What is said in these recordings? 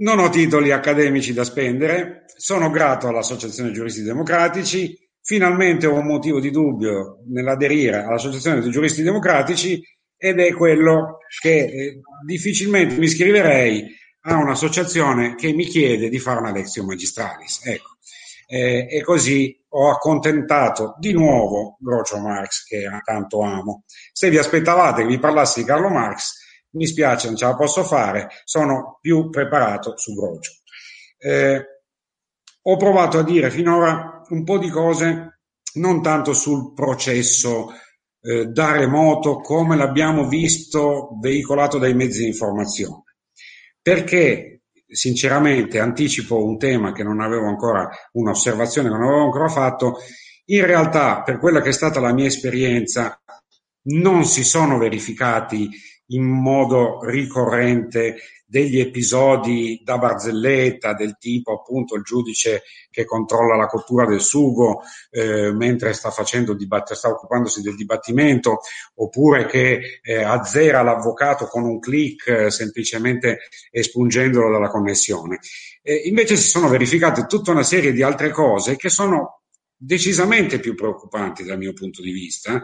Non ho titoli accademici da spendere, sono grato all'Associazione Giuristi Democratici, finalmente ho un motivo di dubbio nell'aderire all'Associazione dei Giuristi Democratici ed è quello che difficilmente mi iscriverei a un'associazione che mi chiede di fare una lezione magistralis. Ecco. E così ho accontentato di nuovo Groucho Marx, che tanto amo. Se vi aspettavate che vi parlassi di Carlo Marx, mi spiace, non ce la posso fare, sono più preparato su Brocio. Ho provato a dire finora un po' di cose non tanto sul processo da remoto come l'abbiamo visto veicolato dai mezzi di informazione, perché sinceramente anticipo un tema che non avevo ancora, un'osservazione che non avevo ancora fatto. In realtà, per quella che è stata la mia esperienza, non si sono verificati in modo ricorrente degli episodi da barzelletta del tipo appunto il giudice che controlla la cottura del sugo mentre sta occupandosi del dibattimento, oppure che azzera l'avvocato con un click semplicemente espungendolo dalla connessione. Invece si sono verificate tutta una serie di altre cose che sono decisamente più preoccupanti dal mio punto di vista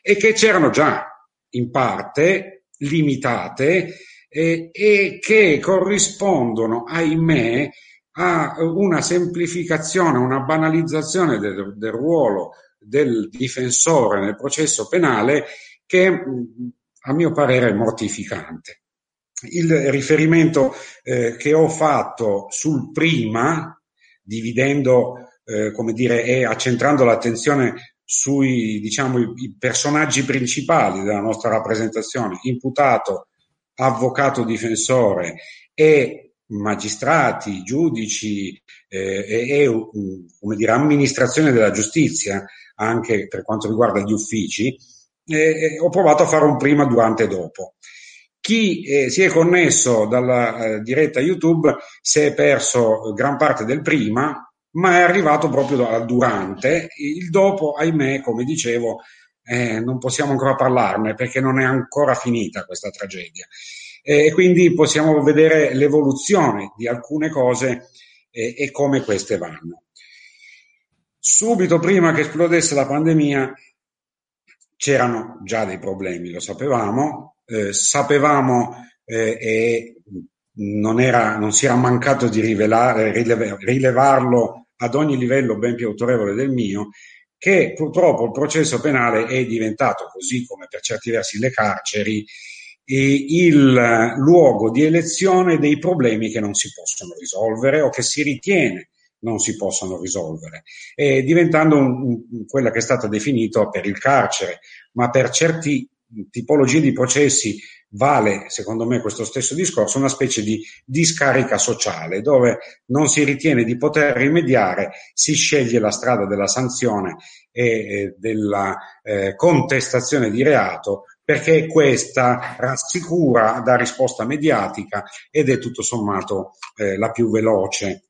e che c'erano già in parte limitate e che corrispondono, ahimè, a una semplificazione, una banalizzazione del ruolo del difensore nel processo penale che a mio parere è mortificante. Il riferimento che ho fatto sul prima, dividendo, e accentrando l'attenzione sui i personaggi principali della nostra rappresentazione, imputato, avvocato difensore e magistrati, giudici amministrazione della giustizia anche per quanto riguarda gli uffici, ho provato a fare un prima, durante e dopo. Chi si è connesso dalla diretta YouTube si è perso gran parte del prima, ma è arrivato proprio al durante. Il dopo, ahimè, come dicevo, non possiamo ancora parlarne perché non è ancora finita questa tragedia. Quindi possiamo vedere l'evoluzione di alcune cose e come queste vanno. Subito prima che esplodesse la pandemia c'erano già dei problemi, lo sapevamo. Non si era mancato di rilevarlo ad ogni livello ben più autorevole del mio, che purtroppo il processo penale è diventato, così come per certi versi le carceri, il luogo di elezione dei problemi che non si possono risolvere o che si ritiene non si possono risolvere, diventando quella che è stata definita per il carcere, ma per certi tipologie di processi vale, secondo me, questo stesso discorso, una specie di discarica sociale dove non si ritiene di poter rimediare, si sceglie la strada della sanzione e della contestazione di reato perché questa rassicura, dà risposta mediatica ed è tutto sommato la più veloce,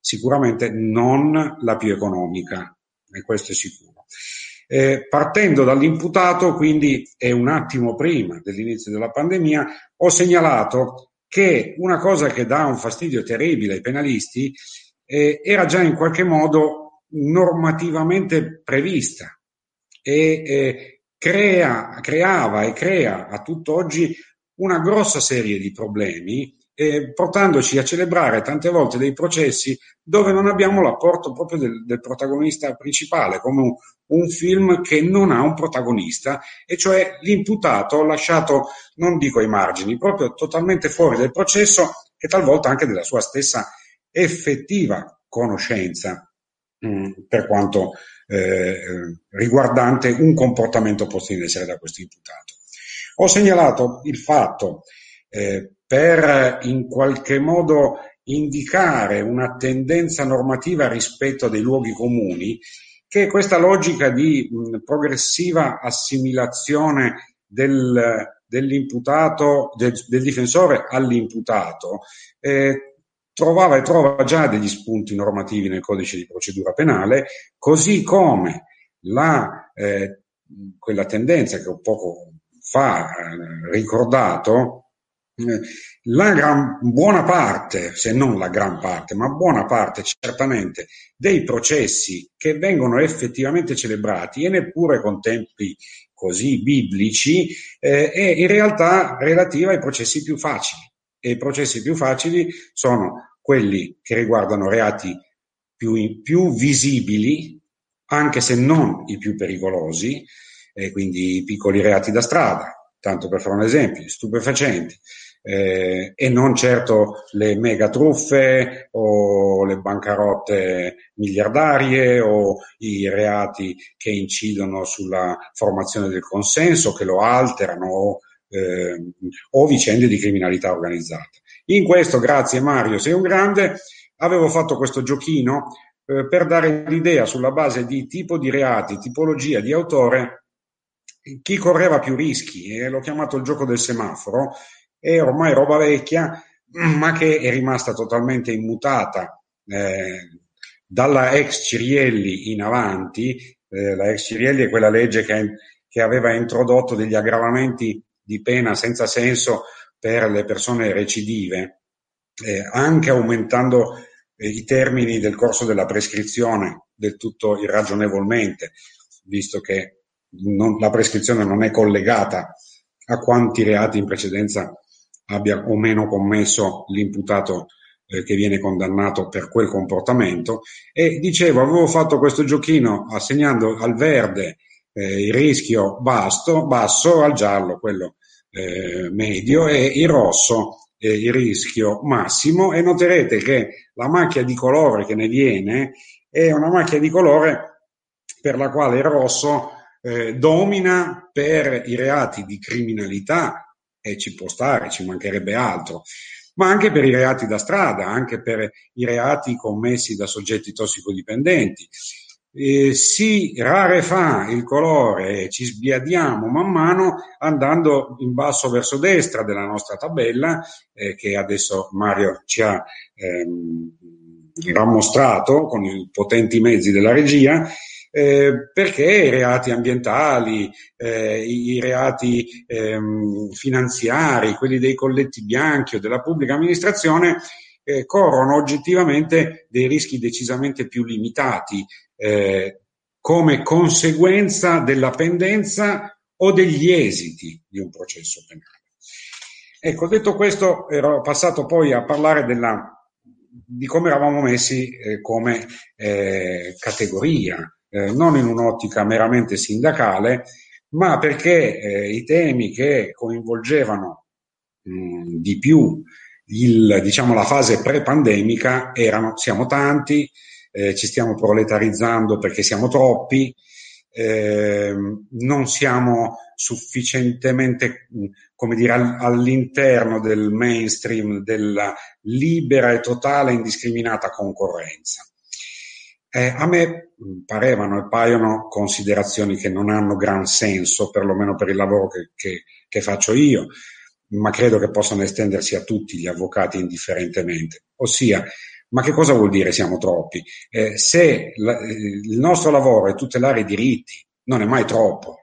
sicuramente non la più economica, e questo è sicuro. Partendo dall'imputato, quindi è un attimo prima dell'inizio della pandemia, ho segnalato che una cosa che dà un fastidio terribile ai penalisti era già in qualche modo normativamente prevista e creava a tutt'oggi una grossa serie di problemi, portandoci a celebrare tante volte dei processi dove non abbiamo l'apporto proprio del protagonista principale, come un film che non ha un protagonista, e cioè l'imputato lasciato, non dico ai margini, proprio totalmente fuori del processo e talvolta anche della sua stessa effettiva conoscenza per quanto riguardante un comportamento posto in essere da questo imputato. Ho segnalato il fatto per in qualche modo indicare una tendenza normativa rispetto a dei luoghi comuni, che questa logica di progressiva assimilazione dell'imputato, del difensore all'imputato, trovava e trova già degli spunti normativi nel codice di procedura penale, così come quella tendenza che ho poco fa ricordato La buona parte, se non la gran parte, ma buona parte certamente dei processi che vengono effettivamente celebrati, e neppure con tempi così biblici, è in realtà relativa ai processi più facili. E i processi più facili sono quelli che riguardano reati più visibili, anche se non i più pericolosi, quindi i piccoli reati da strada, tanto per fare un esempio, stupefacenti, e non certo le mega truffe o le bancarotte miliardarie o i reati che incidono sulla formazione del consenso, che lo alterano, o vicende di criminalità organizzata. In questo, grazie Mario, sei un grande, avevo fatto questo giochino per dare l'idea, sulla base di tipo di reati, tipologia di autore, chi correva più rischi, e l'ho chiamato il gioco del semaforo. È ormai roba vecchia, ma che è rimasta totalmente immutata dalla ex Cirielli in avanti. La ex Cirielli è quella legge che aveva introdotto degli aggravamenti di pena senza senso per le persone recidive, anche aumentando i termini del corso della prescrizione del tutto irragionevolmente, visto che la prescrizione non è collegata a quanti reati in precedenza abbia o meno commesso l'imputato che viene condannato per quel comportamento. E dicevo, avevo fatto questo giochino assegnando al verde il rischio basso, al giallo quello medio e il rosso il rischio massimo, e noterete che la macchia di colore che ne viene è una macchia di colore per la quale il rosso domina per i reati di criminalità, e ci può stare, ci mancherebbe altro, ma anche per i reati da strada, anche per i reati commessi da soggetti tossicodipendenti. Si rarefà il colore e ci sbiadiamo man mano andando in basso verso destra della nostra tabella, che adesso Mario ci ha rammostrato con i potenti mezzi della regia, perché i reati ambientali, i reati finanziari, quelli dei colletti bianchi o della pubblica amministrazione corrono oggettivamente dei rischi decisamente più limitati come conseguenza della pendenza o degli esiti di un processo penale. Ecco, detto questo, ero passato poi a parlare di come eravamo messi come categoria, non in un'ottica meramente sindacale, ma perché i temi che coinvolgevano di più la fase pre-pandemica erano: siamo tanti, ci stiamo proletarizzando perché siamo troppi, non siamo sufficientemente, all'interno del mainstream della libera e totale indiscriminata concorrenza. A me parevano e paiono considerazioni che non hanno gran senso, perlomeno per il lavoro che faccio io, ma credo che possano estendersi a tutti gli avvocati indifferentemente. Ossia, ma che cosa vuol dire siamo troppi? Se il nostro lavoro è tutelare i diritti, non è mai troppo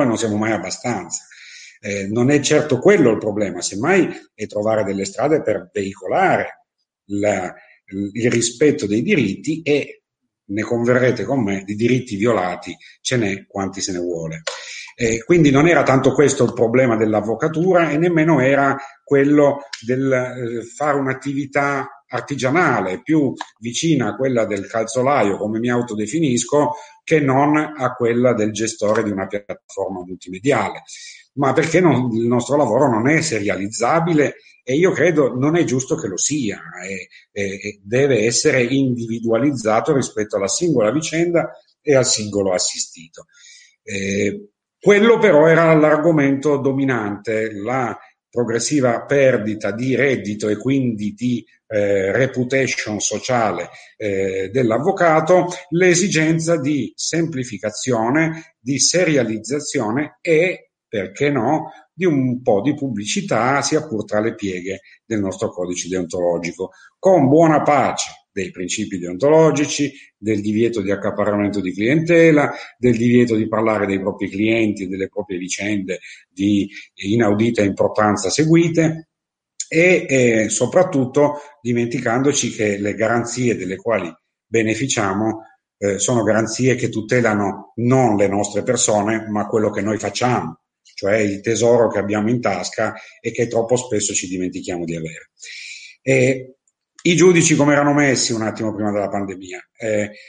e non siamo mai abbastanza. Non è certo quello il problema, semmai è trovare delle strade per veicolare il rispetto dei diritti, e ne converrete con me, di diritti violati ce n'è quanti se ne vuole. Quindi non era tanto questo il problema dell'avvocatura, e nemmeno era quello del fare un'attività artigianale più vicina a quella del calzolaio, come mi autodefinisco, che non a quella del gestore di una piattaforma multimediale, ma perché il nostro lavoro non è serializzabile, e io credo non è giusto che lo sia, e deve essere individualizzato rispetto alla singola vicenda e al singolo assistito. Quello però era l'argomento dominante, la progressiva perdita di reddito e quindi di reputation sociale dell'avvocato, l'esigenza di semplificazione, di serializzazione e, perché no, di un po' di pubblicità, sia pur tra le pieghe del nostro codice deontologico, con buona pace dei principi deontologici, del divieto di accaparramento di clientela, del divieto di parlare dei propri clienti e delle proprie vicende di inaudita importanza seguite, e soprattutto dimenticandoci che le garanzie delle quali beneficiamo sono garanzie che tutelano non le nostre persone, ma quello che noi facciamo, cioè il tesoro che abbiamo in tasca e che troppo spesso ci dimentichiamo di avere. I giudici come erano messi un attimo prima della pandemia?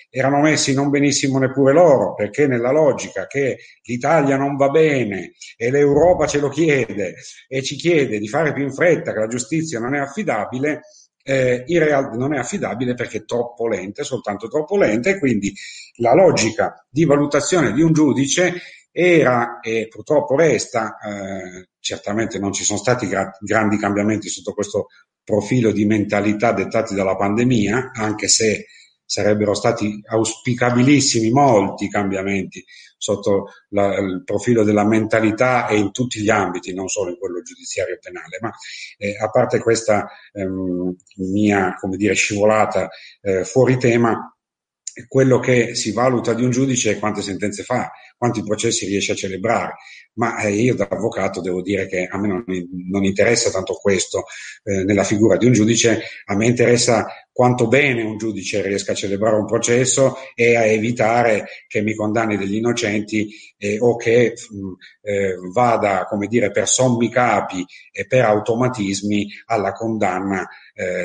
Erano messi non benissimo neppure loro, perché nella logica che l'Italia non va bene e l'Europa ce lo chiede e ci chiede di fare più in fretta, che la giustizia non è affidabile, in realtà non è affidabile perché è troppo lenta, soltanto troppo lenta, e quindi la logica di valutazione di un giudice era e purtroppo resta, certamente non ci sono stati grandi cambiamenti sotto questo profilo di mentalità dettati dalla pandemia, anche se sarebbero stati auspicabilissimi molti cambiamenti sotto il profilo della mentalità e in tutti gli ambiti, non solo in quello giudiziario e penale, ma a parte questa mia, come dire, scivolata fuori tema, quello che si valuta di un giudice è quante sentenze fa, quanti processi riesce a celebrare, ma io da avvocato devo dire che a me non interessa tanto questo nella figura di un giudice. A me interessa quanto bene un giudice riesca a celebrare un processo e a evitare che mi condanni degli innocenti o che vada, come dire, per sommi capi e per automatismi alla condanna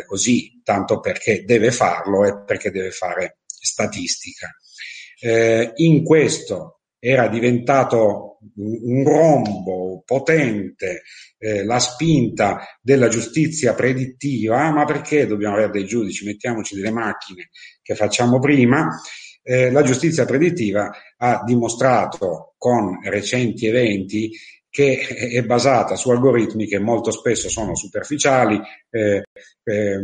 così, tanto perché deve farlo e perché deve fare statistica. In questo era diventato un rombo potente la spinta della giustizia predittiva. Ma perché dobbiamo avere dei giudici? Mettiamoci delle macchine che facciamo prima. La giustizia predittiva ha dimostrato con recenti eventi che è basata su algoritmi che molto spesso sono superficiali,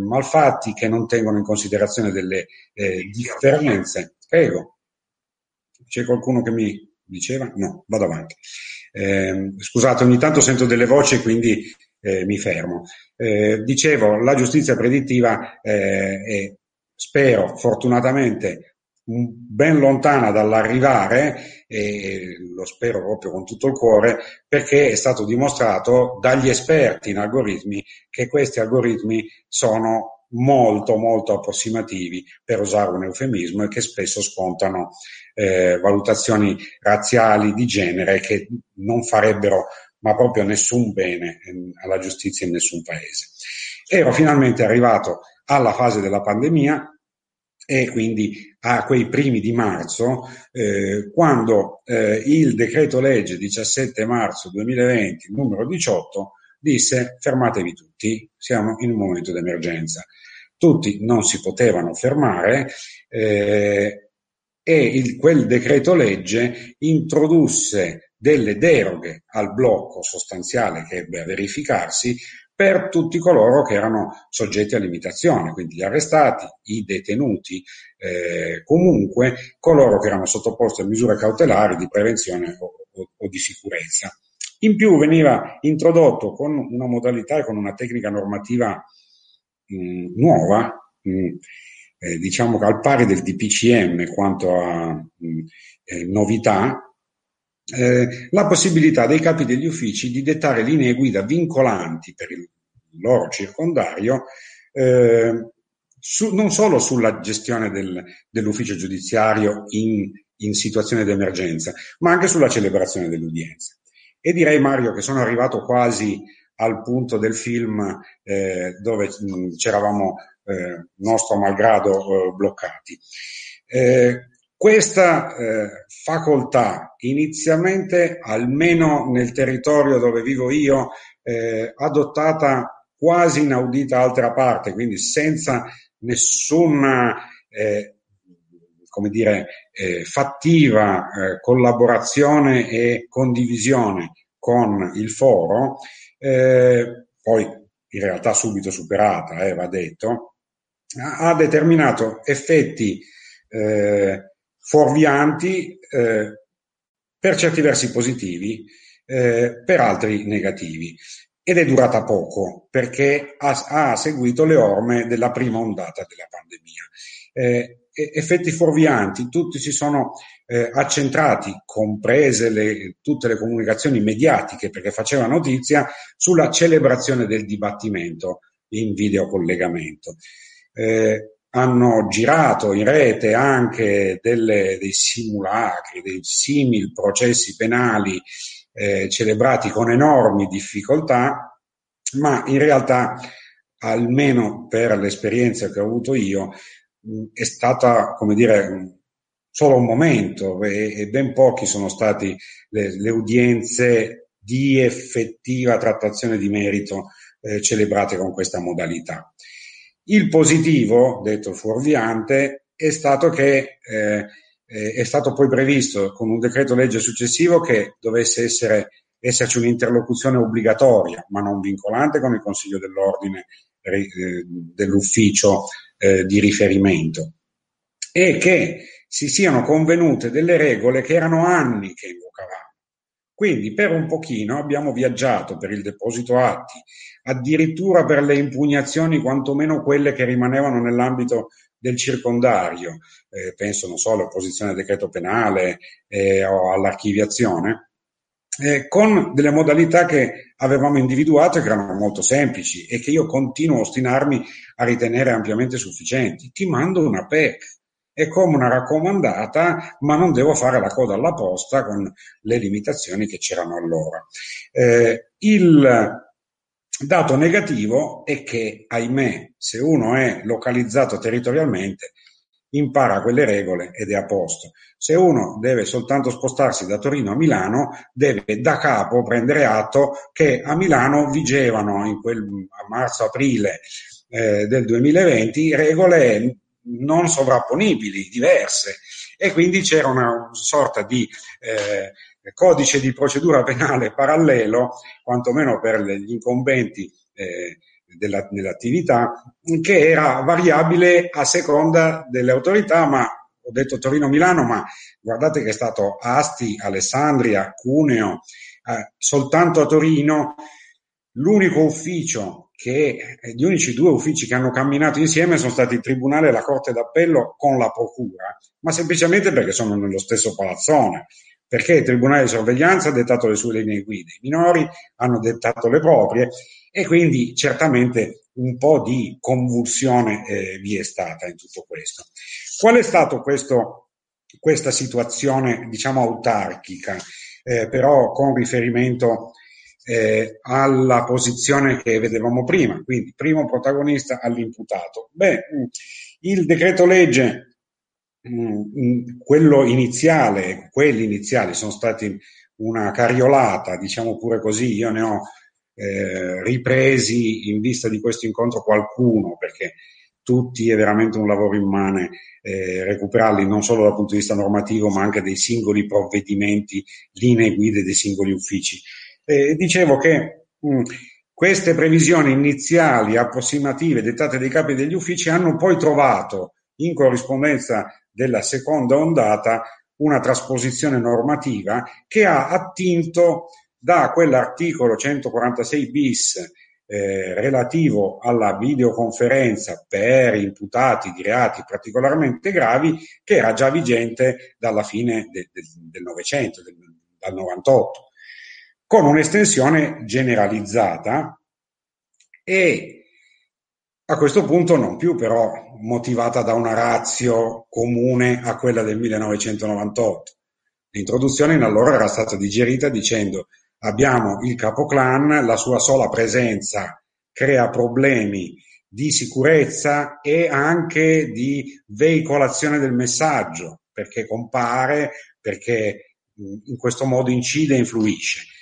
malfatti, che non tengono in considerazione delle differenze. Prego, c'è qualcuno che mi diceva? No, vado avanti. Scusate, ogni tanto sento delle voci, quindi mi fermo. Dicevo, la giustizia predittiva è, spero, fortunatamente, ben lontana dall'arrivare, e lo spero proprio con tutto il cuore, perché è stato dimostrato dagli esperti in algoritmi che questi algoritmi sono molto molto approssimativi, per usare un eufemismo, e che spesso scontano valutazioni razziali di genere che non farebbero ma proprio nessun bene alla giustizia in nessun paese. Ero finalmente arrivato alla fase della pandemia, e quindi a quei primi di marzo, quando il decreto legge 17 marzo 2020, numero 18, disse: fermatevi tutti, siamo in un momento d'emergenza. Tutti non si potevano fermare, e quel decreto legge introdusse delle deroghe al blocco sostanziale che ebbe a verificarsi per tutti coloro che erano soggetti a limitazione, quindi gli arrestati, i detenuti, comunque coloro che erano sottoposti a misure cautelari di prevenzione o di sicurezza. In più veniva introdotto con una modalità e con una tecnica normativa nuova, diciamo che al pari del DPCM quanto a novità, la possibilità dei capi degli uffici di dettare linee guida vincolanti per il loro circondario, non solo sulla gestione dell'ufficio giudiziario in situazione di emergenza, ma anche sulla celebrazione dell'udienza. E direi, Mario, che sono arrivato quasi al punto del film dove c'eravamo, nostro malgrado, bloccati. Questa facoltà inizialmente, almeno nel territorio dove vivo io, adottata quasi inaudita altra parte, quindi senza nessuna fattiva collaborazione e condivisione con il foro, poi in realtà subito superata, va detto, ha determinato effetti fuorvianti, per certi versi positivi, per altri negativi. ed è durata poco perché ha seguito le orme della prima ondata della pandemia. Effetti fuorvianti, tutti si sono accentrati, comprese tutte le comunicazioni mediatiche, perché faceva notizia, sulla celebrazione del dibattimento in videocollegamento. Hanno girato in rete anche dei simulacri, dei simil processi penali celebrati con enormi difficoltà, ma in realtà, almeno per l'esperienza che ho avuto io, è stata, come dire, solo un momento e ben pochi sono stati le udienze di effettiva trattazione di merito celebrate con questa modalità. Il positivo, detto fuorviante, è stato che è stato poi previsto con un decreto legge successivo che dovesse esserci un'interlocuzione obbligatoria, ma non vincolante, con il Consiglio dell'Ordine dell'ufficio di riferimento, e che si siano convenute delle regole che erano anni che invocavamo. Quindi per un pochino abbiamo viaggiato per il deposito atti, addirittura per le impugnazioni, quantomeno quelle che rimanevano nell'ambito del circondario, penso, non so, all'opposizione al decreto penale o all'archiviazione, con delle modalità che avevamo individuato e che erano molto semplici e che io continuo a ostinarmi a ritenere ampiamente sufficienti. Ti mando una PEC, è come una raccomandata, ma non devo fare la coda alla posta con le limitazioni che c'erano allora. Il dato negativo è che, ahimè, se uno è localizzato territorialmente, impara quelle regole ed è a posto. Se uno deve soltanto spostarsi da Torino a Milano, deve da capo prendere atto che a Milano vigevano a marzo-aprile del 2020 regole non sovrapponibili, diverse, e quindi c'era una sorta di codice di procedura penale parallelo, quantomeno per gli incombenti dell'attività, che era variabile a seconda delle autorità, ma ho detto Torino-Milano, ma guardate che è stato Asti, Alessandria, Cuneo, soltanto a Torino l'unico ufficio, che gli unici due uffici che hanno camminato insieme sono stati il Tribunale e la Corte d'Appello con la Procura, ma semplicemente perché sono nello stesso palazzone, perché il Tribunale di Sorveglianza ha dettato le sue linee guida, i minori hanno dettato le proprie, e quindi certamente un po' di convulsione vi è stata in tutto questo. Qual è stato questa situazione, diciamo, autarchica, però con riferimento alla posizione che vedevamo prima, quindi primo protagonista all'imputato? Beh, il decreto legge, quelli iniziali sono stati una carriolata, diciamo pure così, io ne ho ripresi in vista di questo incontro qualcuno, perché tutti è veramente un lavoro immane recuperarli, non solo dal punto di vista normativo ma anche dei singoli provvedimenti, linee guida dei singoli uffici. Dicevo che queste previsioni iniziali, approssimative, dettate dai capi degli uffici, hanno poi trovato, in corrispondenza della seconda ondata, una trasposizione normativa che ha attinto da quell'articolo 146 bis relativo alla videoconferenza per imputati di reati particolarmente gravi, che era già vigente dalla fine del Novecento, dal 98. Con un'estensione generalizzata e a questo punto non più però motivata da una ratio comune a quella del 1998. L'introduzione allora era stata digerita dicendo: abbiamo il capoclan, la sua sola presenza crea problemi di sicurezza e anche di veicolazione del messaggio, perché compare, perché in questo modo incide e influisce,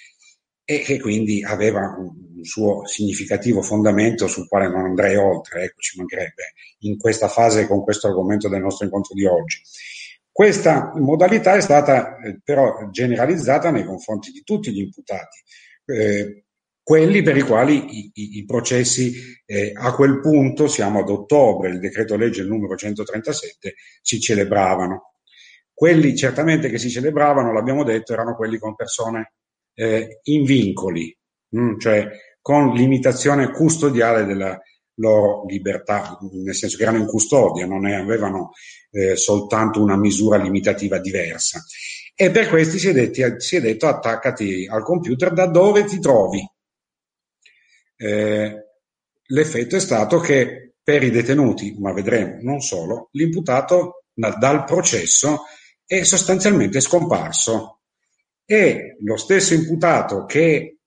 e che quindi aveva un suo significativo fondamento sul quale non andrei oltre, ecco, ci mancherebbe in questa fase con questo argomento del nostro incontro di oggi. Questa modalità è stata però generalizzata nei confronti di tutti gli imputati, quelli per i quali i processi a quel punto, siamo ad ottobre, il decreto legge numero 137, si celebravano. Quelli certamente che si celebravano, l'abbiamo detto, erano quelli con persone in vincoli, cioè con limitazione custodiale della loro libertà, nel senso che erano in custodia, non ne avevano soltanto una misura limitativa diversa. E per questi si è detto attaccati al computer da dove ti trovi. L'effetto è stato che per i detenuti, ma vedremo non solo, l'imputato dal processo è sostanzialmente scomparso, e lo stesso imputato che,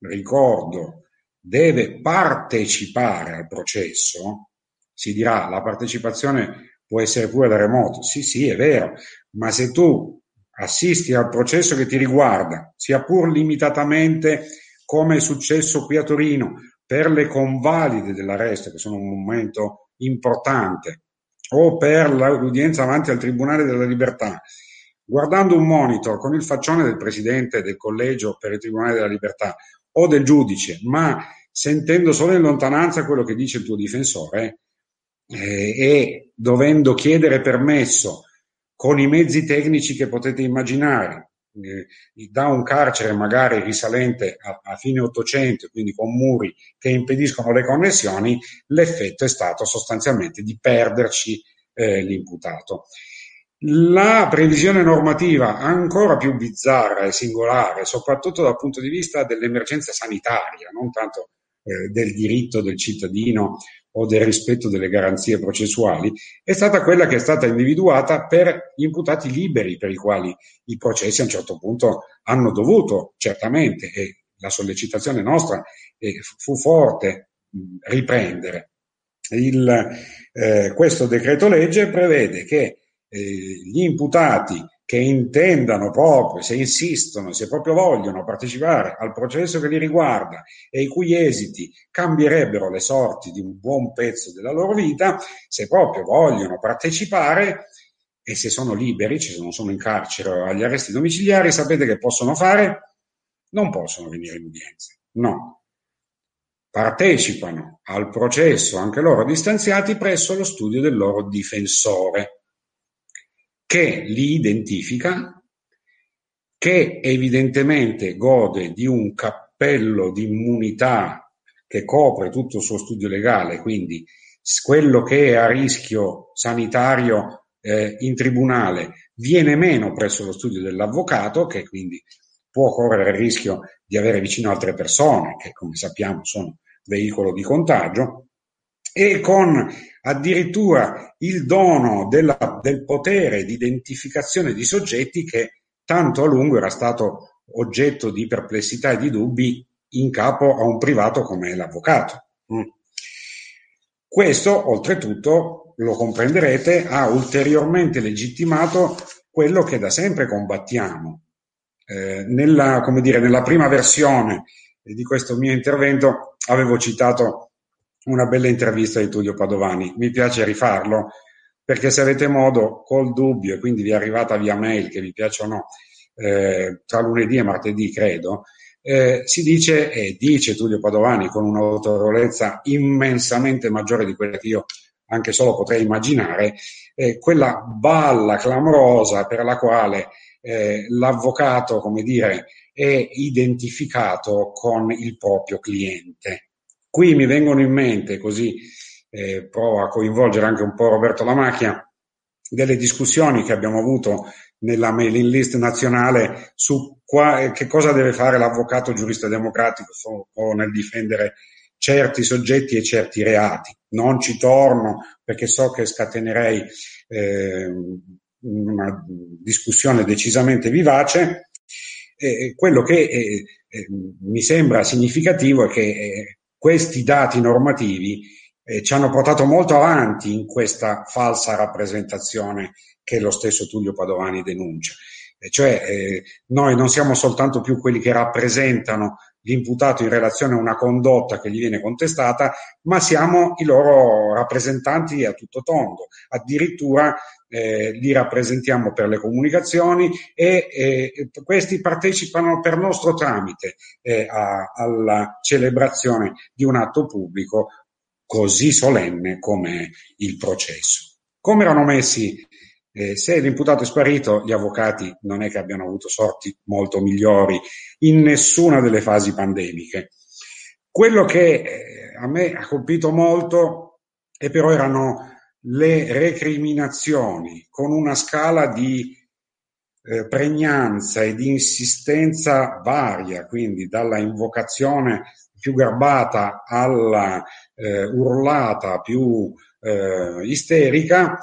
ricordo, deve partecipare al processo, si dirà la partecipazione può essere pure da remoto, sì è vero, ma se tu assisti al processo che ti riguarda, sia pur limitatamente come è successo qui a Torino, per le convalide dell'arresto, che sono un momento importante, o per l'udienza avanti al Tribunale della Libertà, guardando un monitor con il faccione del presidente del collegio per il Tribunale della Libertà o del giudice, ma sentendo solo in lontananza quello che dice il tuo difensore, e dovendo chiedere permesso con i mezzi tecnici che potete immaginare, da un carcere magari risalente a fine Ottocento, quindi con muri che impediscono le connessioni, l'effetto è stato sostanzialmente di perderci l'imputato. La previsione normativa ancora più bizzarra e singolare, soprattutto dal punto di vista dell'emergenza sanitaria, non tanto del diritto del cittadino o del rispetto delle garanzie processuali, è stata quella che è stata individuata per gli imputati liberi, per i quali i processi a un certo punto hanno dovuto, certamente, e la sollecitazione nostra fu forte, riprendere. Questo decreto legge prevede che gli imputati che intendano proprio, se insistono, se proprio vogliono partecipare al processo che li riguarda e i cui esiti cambierebbero le sorti di un buon pezzo della loro vita, se proprio vogliono partecipare e se sono liberi, cioè se non sono in carcere o agli arresti domiciliari, sapete che possono fare? Non possono venire in udienza, no. Partecipano al processo anche loro distanziati presso lo studio del loro difensore, che li identifica, che evidentemente gode di un cappello di immunità che copre tutto il suo studio legale, quindi quello che è a rischio sanitario in tribunale viene meno presso lo studio dell'avvocato, che quindi può correre il rischio di avere vicino altre persone, che come sappiamo sono veicolo di contagio, e con addirittura il dono del potere di identificazione di soggetti che tanto a lungo era stato oggetto di perplessità e di dubbi in capo a un privato come l'avvocato. Questo, oltretutto, lo comprenderete, ha ulteriormente legittimato quello che da sempre combattiamo. Nella prima versione di questo mio intervento avevo citato una bella intervista di Tullio Padovani, mi piace rifarlo perché se avete modo, col dubbio, e quindi vi è arrivata via mail che vi piace o no, tra lunedì e martedì credo, si dice e dice Tullio Padovani con un'autorevolezza immensamente maggiore di quella che io anche solo potrei immaginare, quella balla clamorosa per la quale l'avvocato, è identificato con il proprio cliente. Qui mi vengono in mente, così provo a coinvolgere anche un po' Roberto Lamacchia, delle discussioni che abbiamo avuto nella mailing list nazionale su che cosa deve fare l'avvocato giurista democratico o nel difendere certi soggetti e certi reati. Non ci torno perché so che scatenerei una discussione decisamente vivace. Quello che mi sembra significativo è che questi dati normativi ci hanno portato molto avanti in questa falsa rappresentazione che lo stesso Tullio Padovani denuncia. Noi non siamo soltanto più quelli che rappresentano l'imputato in relazione a una condotta che gli viene contestata, ma siamo i loro rappresentanti a tutto tondo. Addirittura li rappresentiamo per le comunicazioni e questi partecipano per nostro tramite alla celebrazione di un atto pubblico così solenne come il processo. Come erano messi? Se l'imputato è sparito, gli avvocati non è che abbiano avuto sorti molto migliori in nessuna delle fasi pandemiche. Quello che a me ha colpito molto e però erano le recriminazioni con una scala di pregnanza e di insistenza varia, quindi dalla invocazione più garbata alla urlata più isterica,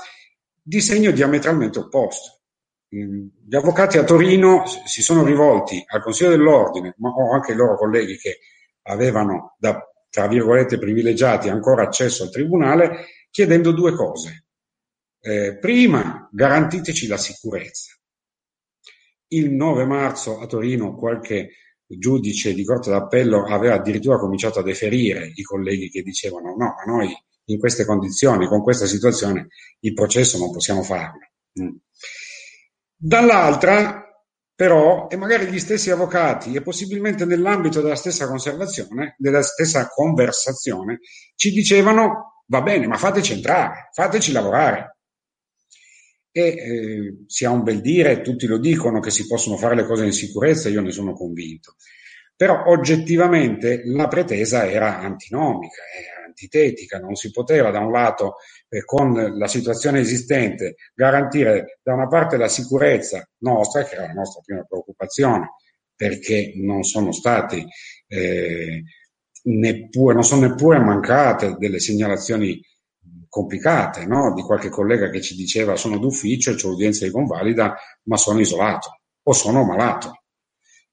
di segno diametralmente opposto. Gli avvocati a Torino si sono rivolti al Consiglio dell'Ordine, ma ho anche i loro colleghi che avevano, da tra virgolette, privilegiati ancora accesso al tribunale, chiedendo due cose. Prima, garantiteci la sicurezza. Il 9 marzo a Torino qualche giudice di Corte d'Appello aveva addirittura cominciato a deferire i colleghi che dicevano no, ma noi in queste condizioni, con questa situazione, il processo non possiamo farlo. Dall'altra, però, e magari gli stessi avvocati e possibilmente nell'ambito della stessa conversazione, ci dicevano va bene, ma fateci entrare, fateci lavorare. E si ha un bel dire, tutti lo dicono che si possono fare le cose in sicurezza, io ne sono convinto, però oggettivamente la pretesa era antinomica, era antitetica, non si poteva da un lato con la situazione esistente garantire da una parte la sicurezza nostra, che era la nostra prima preoccupazione, perché non sono stati non sono neppure mancate delle segnalazioni complicate, no? Di qualche collega che ci diceva sono d'ufficio e c'ho udienza di convalida ma sono isolato o sono malato,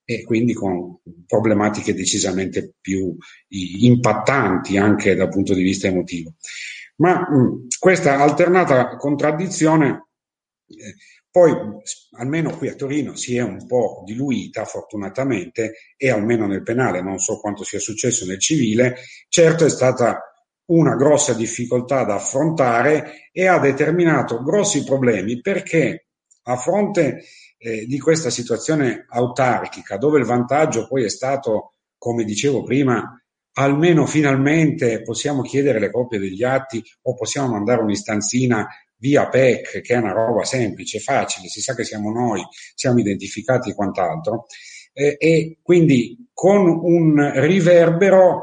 e quindi con problematiche decisamente più impattanti anche dal punto di vista emotivo. Ma questa alternata contraddizione poi almeno qui a Torino si è un po' diluita fortunatamente, e almeno nel penale, non so quanto sia successo nel civile, certo è stata una grossa difficoltà da affrontare e ha determinato grossi problemi, perché a fronte di questa situazione autarchica, dove il vantaggio poi è stato, come dicevo prima, almeno finalmente possiamo chiedere le copie degli atti o possiamo mandare un'istanzina via PEC, che è una roba semplice, facile, si sa che siamo noi, siamo identificati e quant'altro, e quindi con un riverbero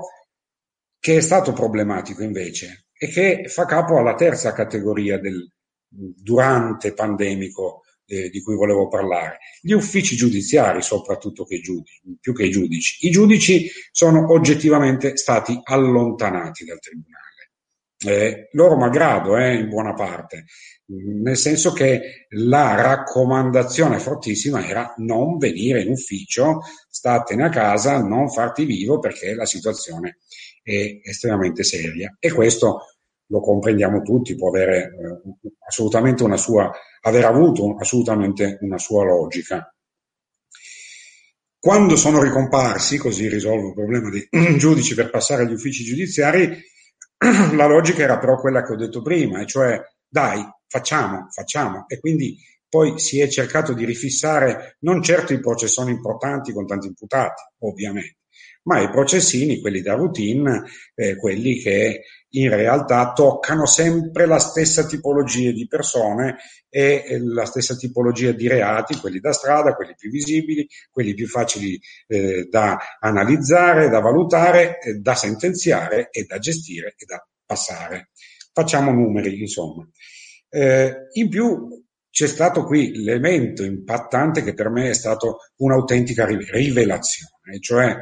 che è stato problematico invece e che fa capo alla terza categoria del durante pandemico di cui volevo parlare. Gli uffici giudiziari, soprattutto più che i giudici. I giudici sono oggettivamente stati allontanati dal tribunale. Loro malgrado, in buona parte, nel senso che la raccomandazione fortissima era non venire in ufficio, statene a casa, non farti vivo perché la situazione è estremamente seria, e questo lo comprendiamo tutti, può avere aver avuto assolutamente una sua logica. Quando sono ricomparsi, così risolvo il problema dei giudici per passare agli uffici giudiziari, la logica era però quella che ho detto prima, e cioè dai, facciamo, e quindi poi si è cercato di rifissare non certo i processoni importanti con tanti imputati, ovviamente, ma i processini, quelli da routine, quelli che in realtà toccano sempre la stessa tipologia di persone e la stessa tipologia di reati, quelli da strada, quelli più visibili, quelli più facili da analizzare, da valutare, da sentenziare e da gestire e da passare. Facciamo numeri, insomma. In più c'è stato qui l'elemento impattante che per me è stato un'autentica rivelazione, cioè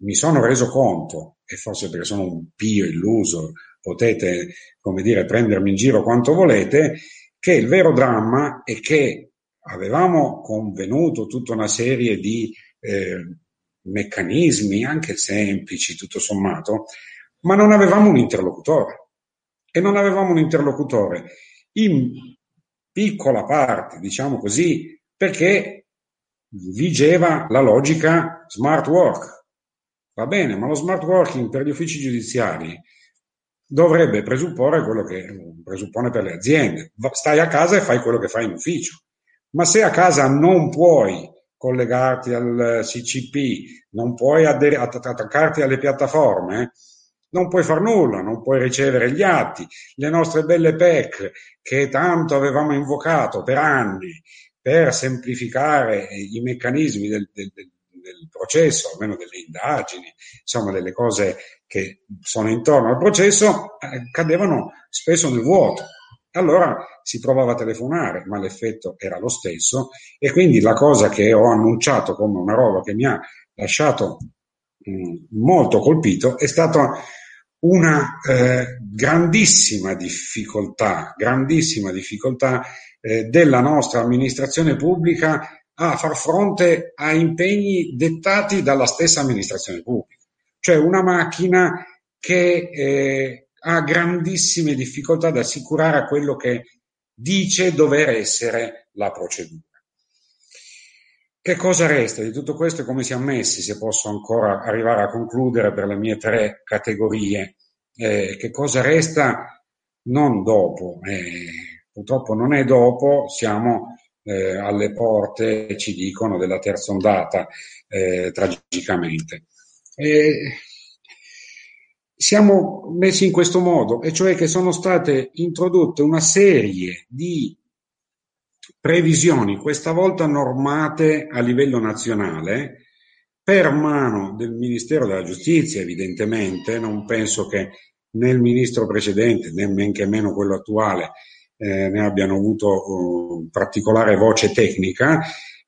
mi sono reso conto, e forse perché sono un pio illuso, potete, prendermi in giro quanto volete, che il vero dramma è che avevamo convenuto tutta una serie di meccanismi, anche semplici tutto sommato, ma non avevamo un interlocutore. E non avevamo un interlocutore in piccola parte, diciamo così, perché vigeva la logica smart work. Va bene, ma lo smart working per gli uffici giudiziari dovrebbe presupporre quello che presuppone per le aziende. Stai a casa e fai quello che fai in ufficio. Ma se a casa non puoi collegarti al CCP, non puoi attaccarti alle piattaforme, non puoi far nulla, non puoi ricevere gli atti, le nostre belle PEC che tanto avevamo invocato per anni per semplificare i meccanismi del del processo, almeno delle indagini, insomma delle cose che sono intorno al processo, cadevano spesso nel vuoto. Allora si provava a telefonare, ma l'effetto era lo stesso, e quindi la cosa che ho annunciato come una roba che mi ha lasciato molto colpito è stata una grandissima difficoltà della nostra amministrazione pubblica a far fronte a impegni dettati dalla stessa amministrazione pubblica, cioè una macchina che ha grandissime difficoltà ad assicurare a quello che dice dover essere la procedura. Che cosa resta di tutto questo e come siamo messi, se posso ancora arrivare a concludere per le mie tre categorie? Che cosa resta non dopo? Purtroppo non è dopo, siamo alle porte, ci dicono, della terza ondata, tragicamente. Siamo messi in questo modo, e cioè che sono state introdotte una serie di previsioni, questa volta normate a livello nazionale, per mano del Ministero della Giustizia, evidentemente. Non penso che né il ministro precedente, né men che meno quello attuale, ne abbiano avuto particolare voce tecnica,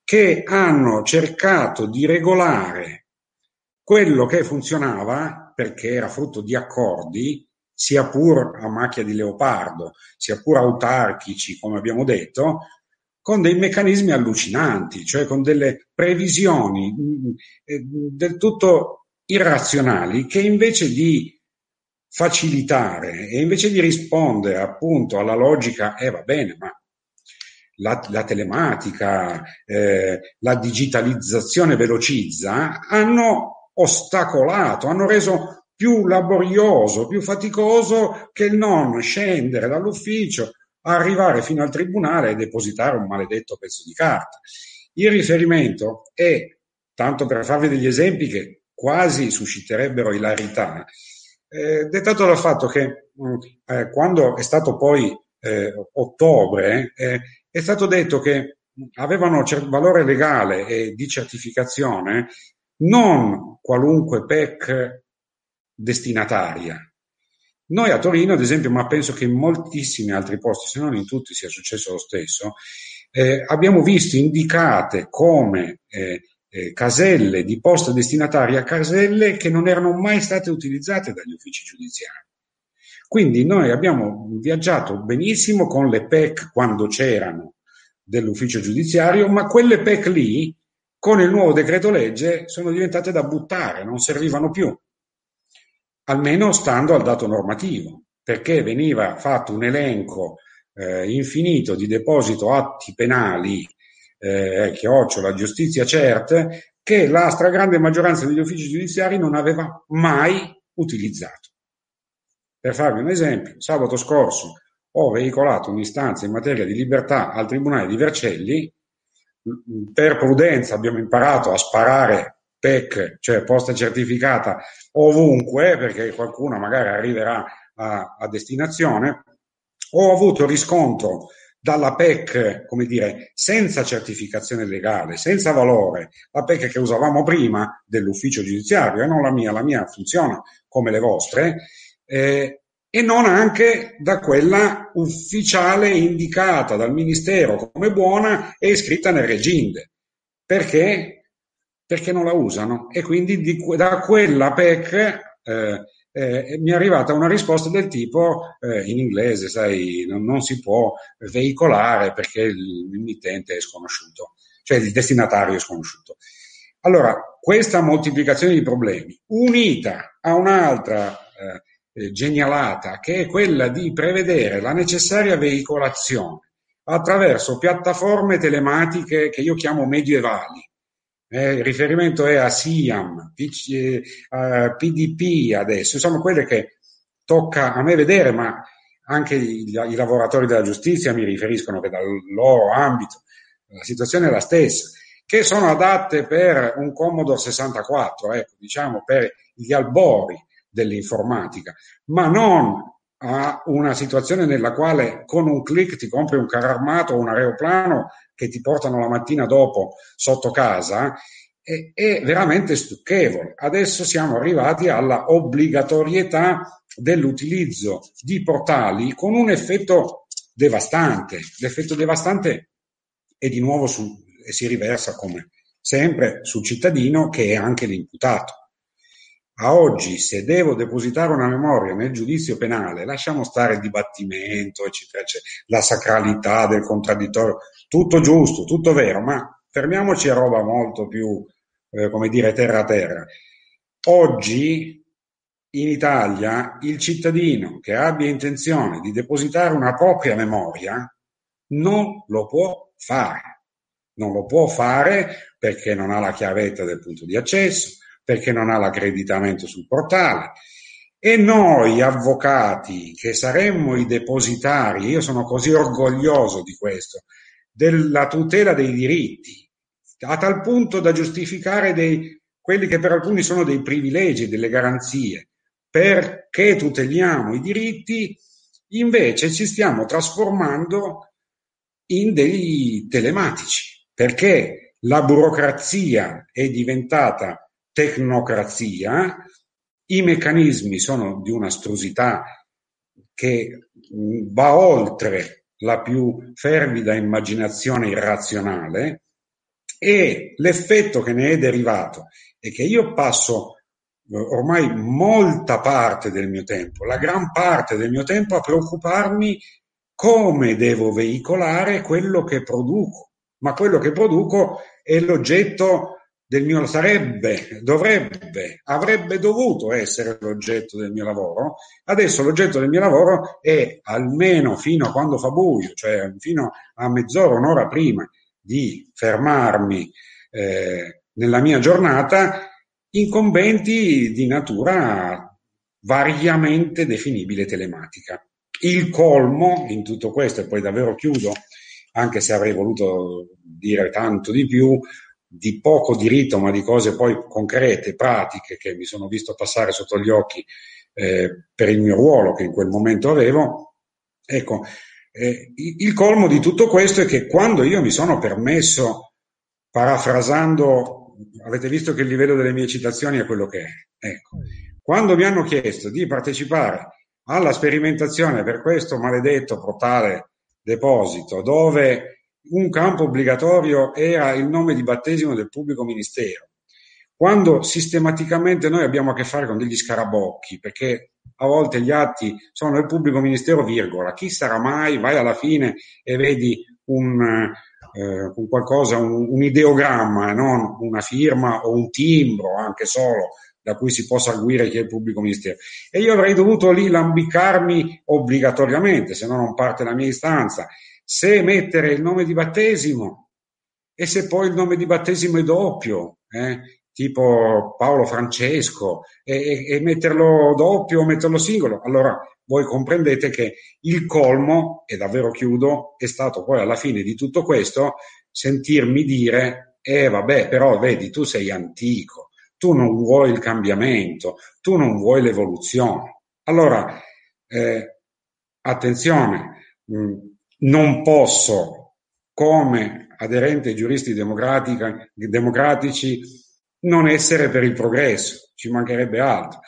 che hanno cercato di regolare quello che funzionava, perché era frutto di accordi, sia pur a macchia di leopardo, sia pur autarchici, come abbiamo detto, con dei meccanismi allucinanti, cioè con delle previsioni del tutto irrazionali, che invece di facilitare e invece di rispondere appunto alla logica, va bene, ma la telematica, la digitalizzazione velocizza, hanno ostacolato, hanno reso più laborioso, più faticoso che il non scendere dall'ufficio, arrivare fino al tribunale e depositare un maledetto pezzo di carta. Il riferimento è, tanto per farvi degli esempi che quasi susciterebbero ilarità, dettato dal fatto che quando è stato poi ottobre, è stato detto che avevano valore legale e di certificazione non qualunque PEC destinataria. Noi a Torino, ad esempio, ma penso che in moltissimi altri posti, se non in tutti, sia successo lo stesso, abbiamo visto indicate come caselle di posta destinataria, caselle che non erano mai state utilizzate dagli uffici giudiziari. Quindi noi abbiamo viaggiato benissimo con le PEC quando c'erano dell'ufficio giudiziario, ma quelle PEC lì, con il nuovo decreto legge, sono diventate da buttare, non servivano più, almeno stando al dato normativo, perché veniva fatto un elenco infinito di deposito atti penali, che occhio la giustizia cert, che la stragrande maggioranza degli uffici giudiziari non aveva mai utilizzato. Per farvi un esempio, sabato scorso ho veicolato un'istanza in materia di libertà al Tribunale di Vercelli. Per prudenza abbiamo imparato a sparare PEC, cioè posta certificata, ovunque, perché qualcuna magari arriverà a destinazione. Ho avuto riscontro dalla PEC, come dire, senza certificazione legale, senza valore, la PEC che usavamo prima dell'ufficio giudiziario, e non la mia funziona come le vostre, e non anche da quella ufficiale indicata dal Ministero come buona e iscritta nel Reginde. Perché? Perché non la usano. E quindi da quella PEC mi è arrivata una risposta del tipo, in inglese, sai, non si può veicolare perché l'emittente è sconosciuto, cioè il destinatario è sconosciuto. Allora, questa moltiplicazione di problemi, unita a un'altra genialata, che è quella di prevedere la necessaria veicolazione attraverso piattaforme telematiche che io chiamo medievali. Il riferimento è a Siam, PC, a PDP adesso, insomma quelle che tocca a me vedere, ma anche i lavoratori della giustizia mi riferiscono che dal loro ambito la situazione è la stessa, che sono adatte per un Commodore 64, diciamo per gli albori dell'informatica, ma non a una situazione nella quale con un click ti compri un carro armato o un aeroplano che ti portano la mattina dopo sotto casa, è veramente stucchevole. Adesso siamo arrivati alla obbligatorietà dell'utilizzo di portali con un effetto devastante. L'effetto devastante è di nuovo e si riversa come sempre sul cittadino, che è anche l'imputato. A oggi, se devo depositare una memoria nel giudizio penale, lasciamo stare il dibattimento, eccetera, eccetera, la sacralità del contraddittorio, tutto giusto, tutto vero, ma fermiamoci a roba molto più, come dire, terra a terra. Oggi in Italia il cittadino che abbia intenzione di depositare una propria memoria non lo può fare. Non lo può fare perché non ha la chiavetta del punto di accesso, perché non ha l'accreditamento sul portale. E noi avvocati, che saremmo i depositari, io sono così orgoglioso di questo, della tutela dei diritti, a tal punto da giustificare quelli che per alcuni sono dei privilegi, delle garanzie, perché tuteliamo i diritti, invece ci stiamo trasformando in dei telematici, perché la burocrazia è diventata tecnocrazia, i meccanismi sono di un'astrusità che va oltre la più fervida immaginazione irrazionale, e l'effetto che ne è derivato è che io passo ormai molta parte del mio tempo, la gran parte del mio tempo, a preoccuparmi come devo veicolare quello che produco, ma quello che produco è l'oggetto del mio avrebbe dovuto essere l'oggetto del mio lavoro. Adesso l'oggetto del mio lavoro è, almeno fino a quando fa buio, cioè fino a mezz'ora, un'ora prima di fermarmi nella mia giornata, incombenti di natura variamente definibile telematica. Il colmo in tutto questo, e poi davvero chiudo, anche se avrei voluto dire tanto di più, di poco diritto, ma di cose poi concrete, pratiche, che mi sono visto passare sotto gli occhi per il mio ruolo che in quel momento avevo. Ecco, il colmo di tutto questo è che quando io mi sono permesso, parafrasando, avete visto che il livello delle mie citazioni è quello che è, ecco, quando mi hanno chiesto di partecipare alla sperimentazione per questo maledetto portale deposito, dove un campo obbligatorio era il nome di battesimo del pubblico ministero, quando sistematicamente noi abbiamo a che fare con degli scarabocchi, perché a volte gli atti sono il pubblico ministero virgola, chi sarà mai, vai alla fine e vedi un qualcosa, un ideogramma, non una firma o un timbro anche solo, da cui si possa arguire chi è il pubblico ministero. E io avrei dovuto lì lambiccarmi obbligatoriamente, se no non parte la mia istanza, se mettere il nome di battesimo e se poi il nome di battesimo è doppio, tipo Paolo Francesco, e metterlo doppio o metterlo singolo. Allora voi comprendete che il colmo, e davvero chiudo, è stato poi alla fine di tutto questo sentirmi dire vabbè, però vedi, tu sei antico, tu non vuoi il cambiamento, tu non vuoi l'evoluzione. Allora attenzione, non posso, come aderente ai giuristi democratici, non essere per il progresso, ci mancherebbe altro.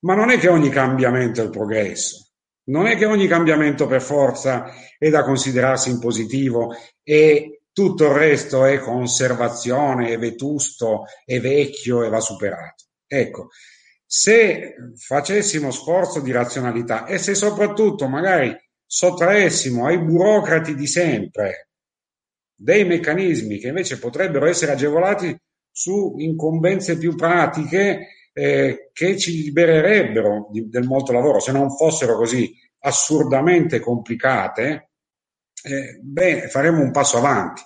Ma non è che ogni cambiamento è il progresso, non è che ogni cambiamento per forza è da considerarsi in positivo e tutto il resto è conservazione, è vetusto, è vecchio e va superato. Ecco, se facessimo sforzo di razionalità e se soprattutto magari sottraessimo ai burocrati di sempre dei meccanismi che invece potrebbero essere agevolati su incombenze più pratiche, che ci libererebbero del molto lavoro, se non fossero così assurdamente complicate, faremo un passo avanti.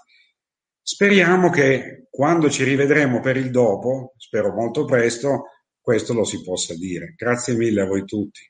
Speriamo che quando ci rivedremo per il dopo, spero molto presto, questo lo si possa dire. Grazie mille a voi tutti.